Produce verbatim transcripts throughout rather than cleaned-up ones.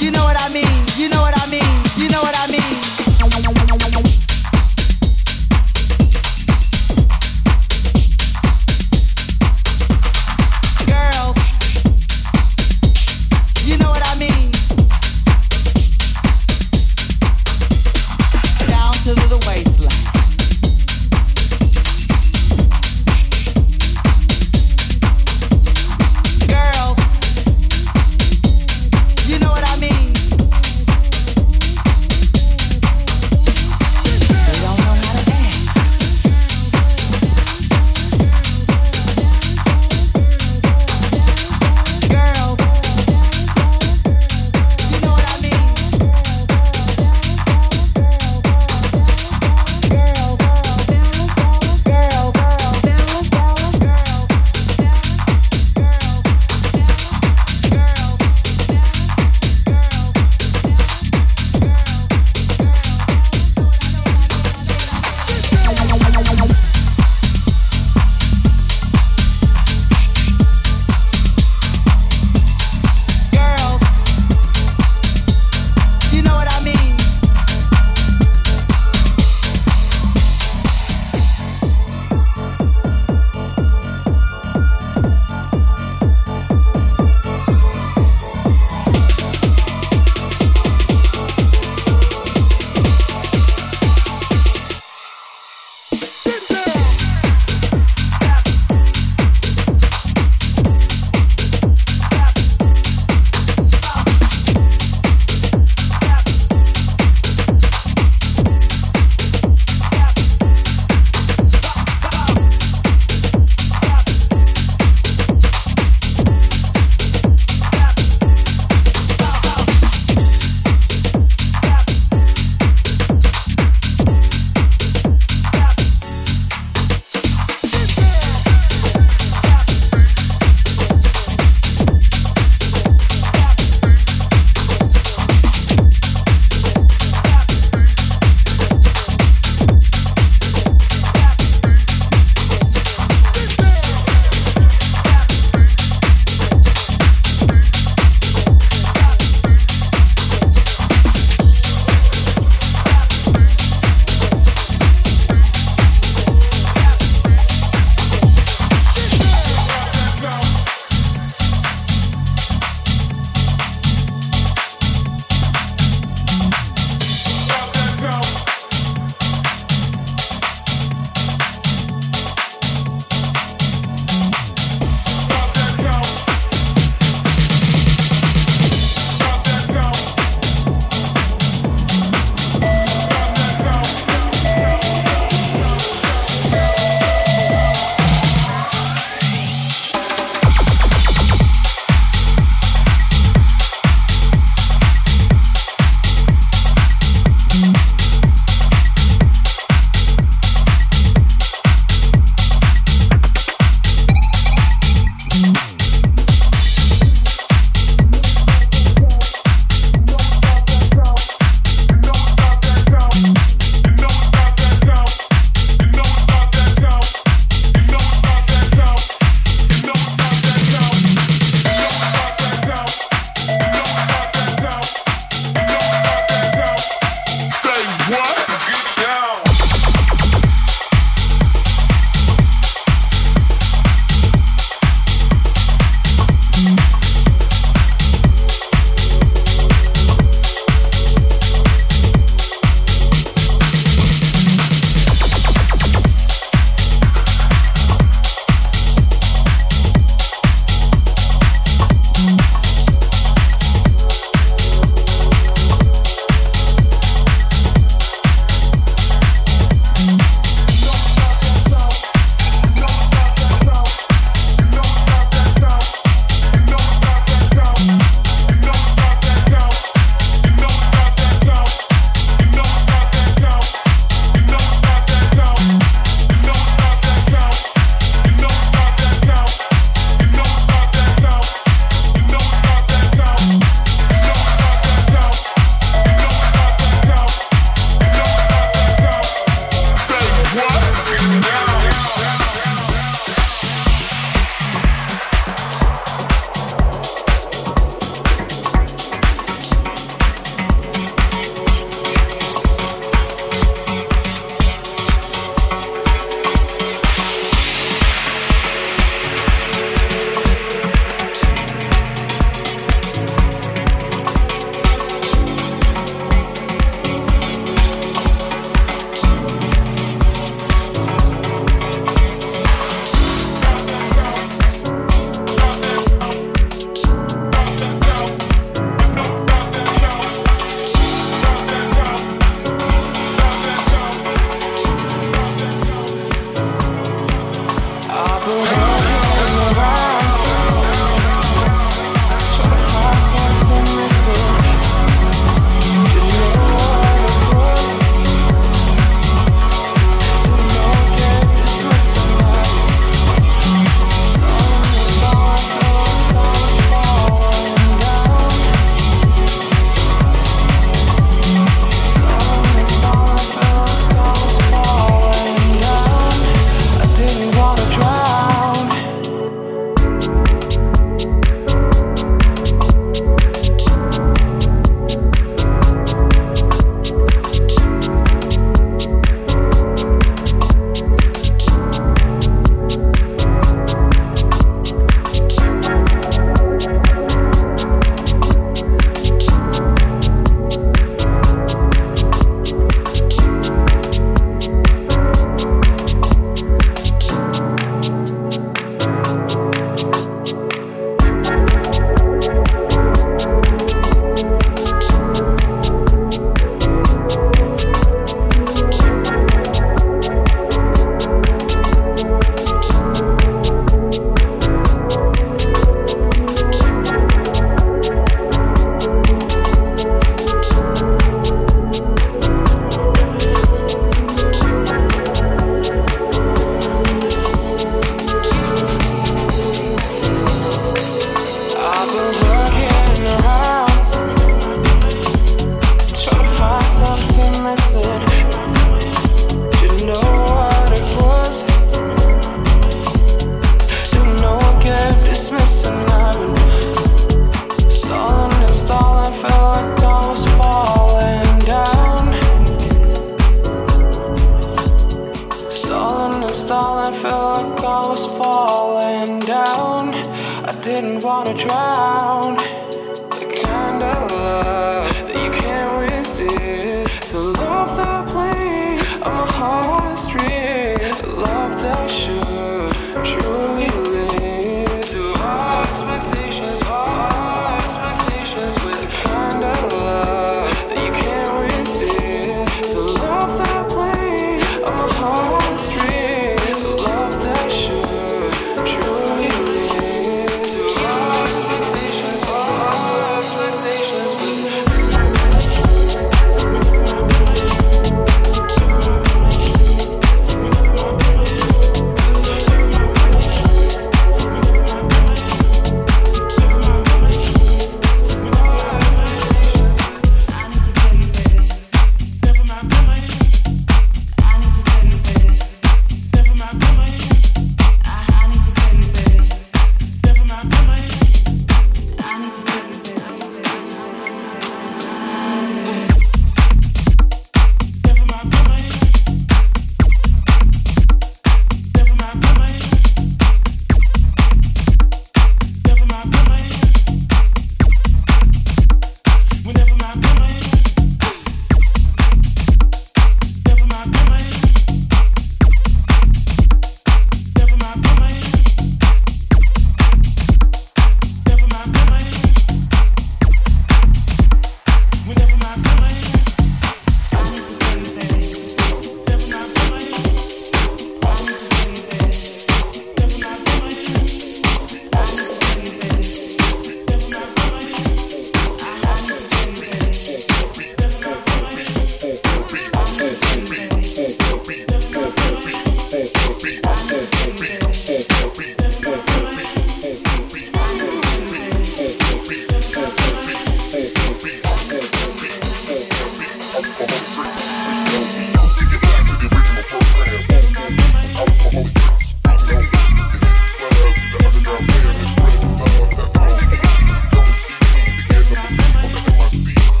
You know what I mean, you know what I mean, you know what I mean. Girl, you know what I mean?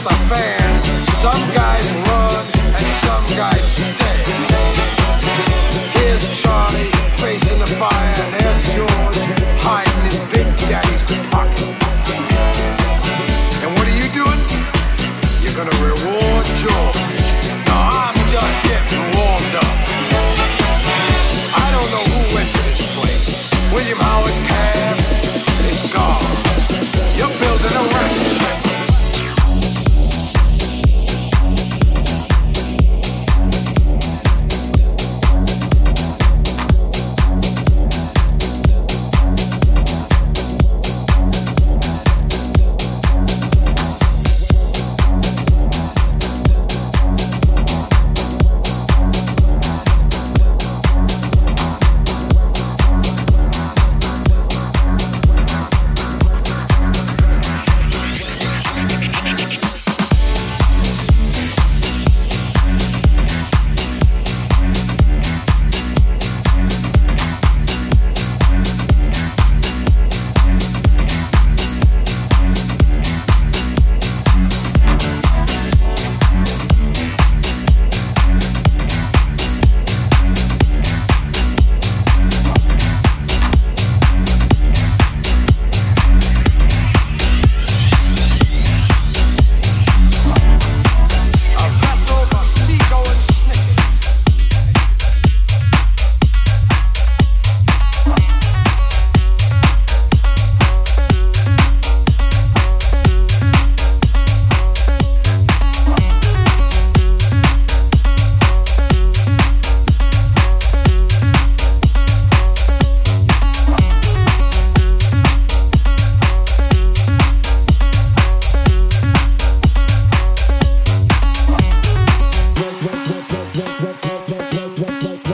hits the fan, some guys run and some guys stay. Here's Charlie facing the fire, and there's George hiding in Big Daddy's pocket. And what are you doing? You're gonna reward George. Now I'm just getting warmed up. I don't know who went to this place. William Howard Taft is gone. You're building a wreck. What, what, what?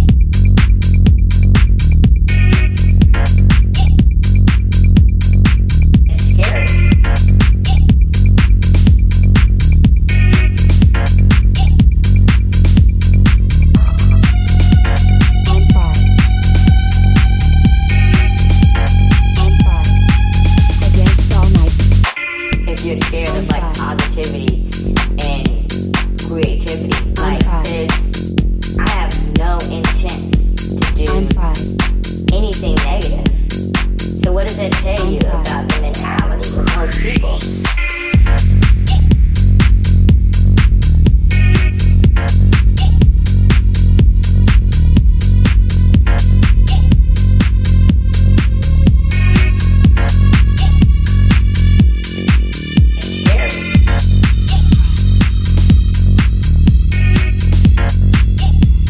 I danced all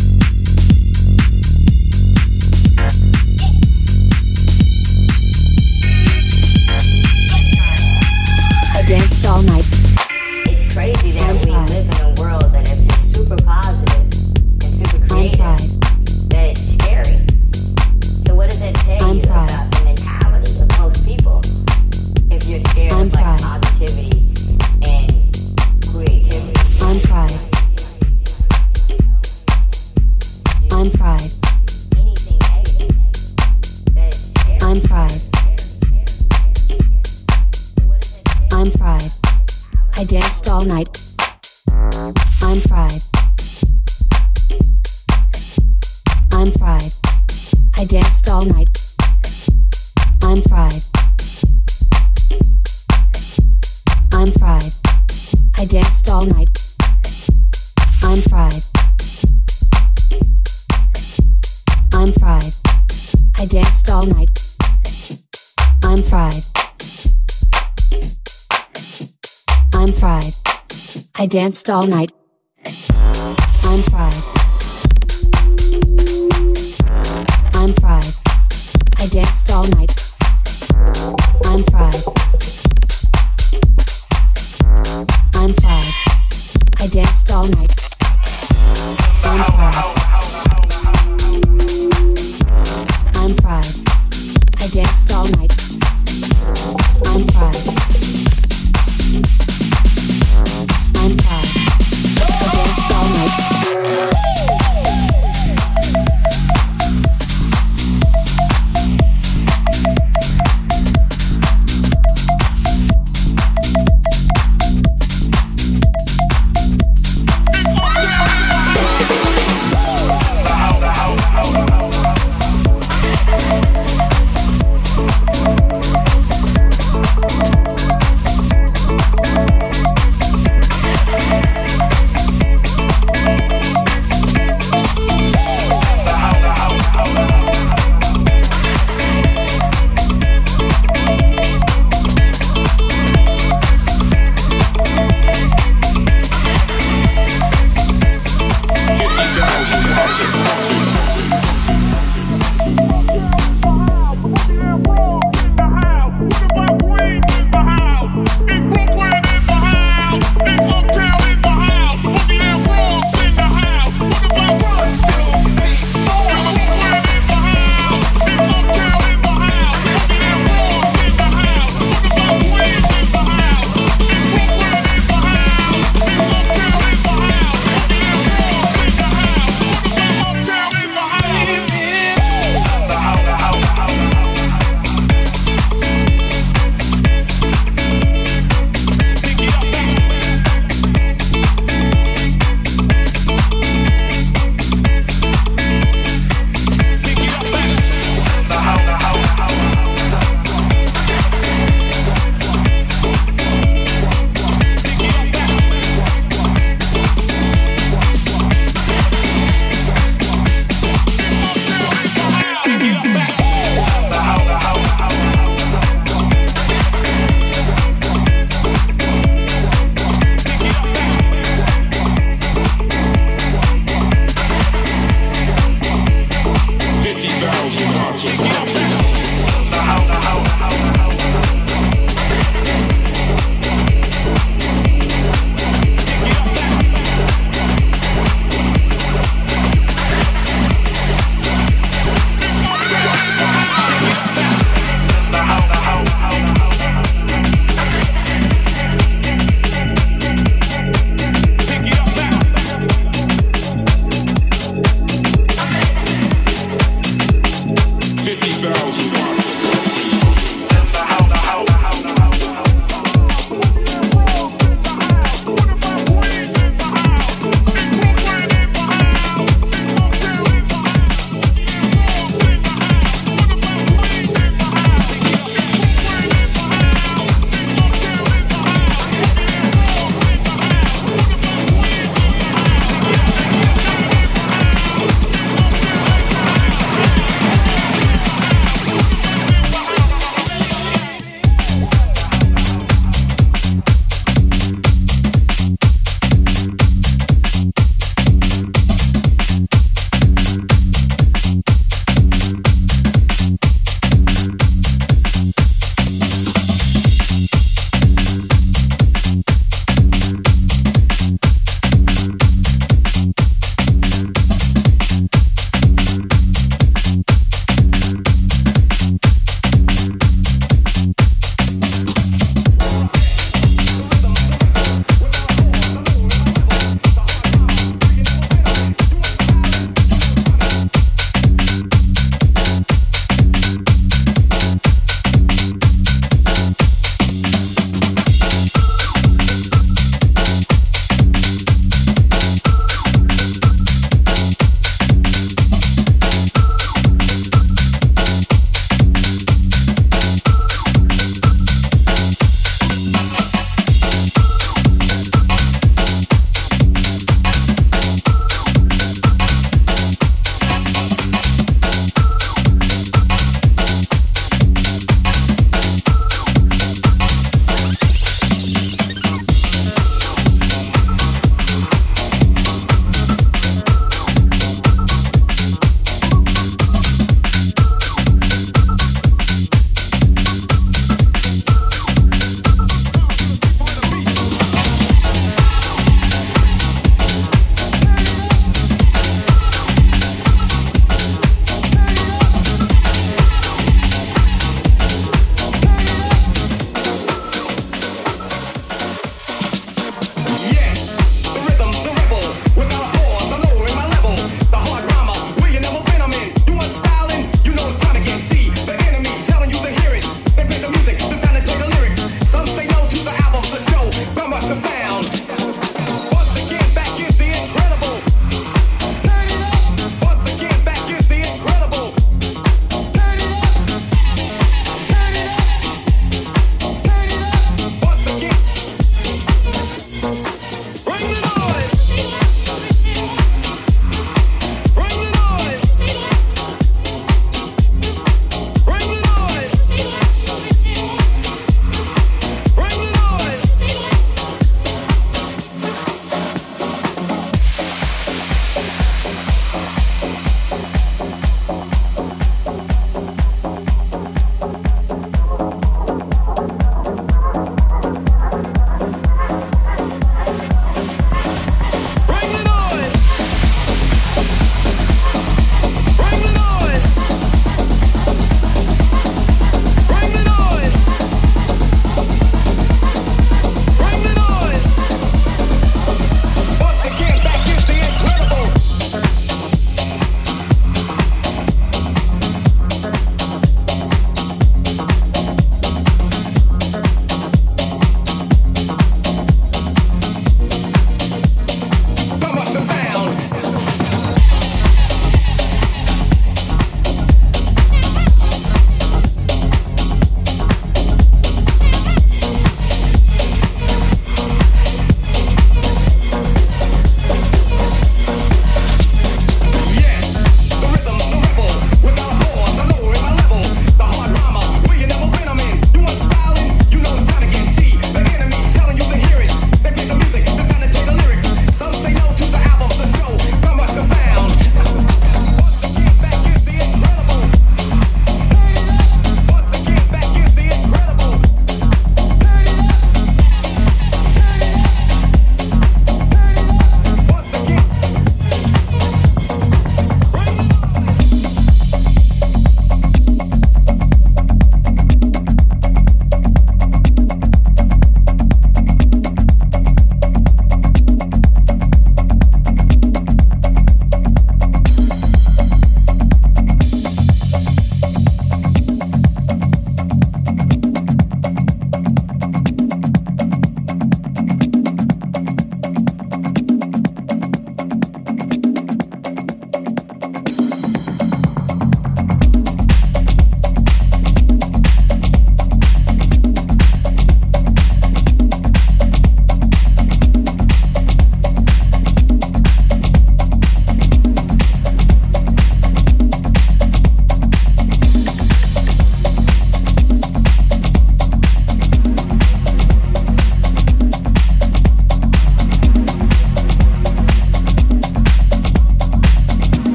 night. I'm fried. I'm fried. I danced all night. I'm fried. I'm fried. I danced all night. I'm fried. I'm fried. I danced all night. I'm fried.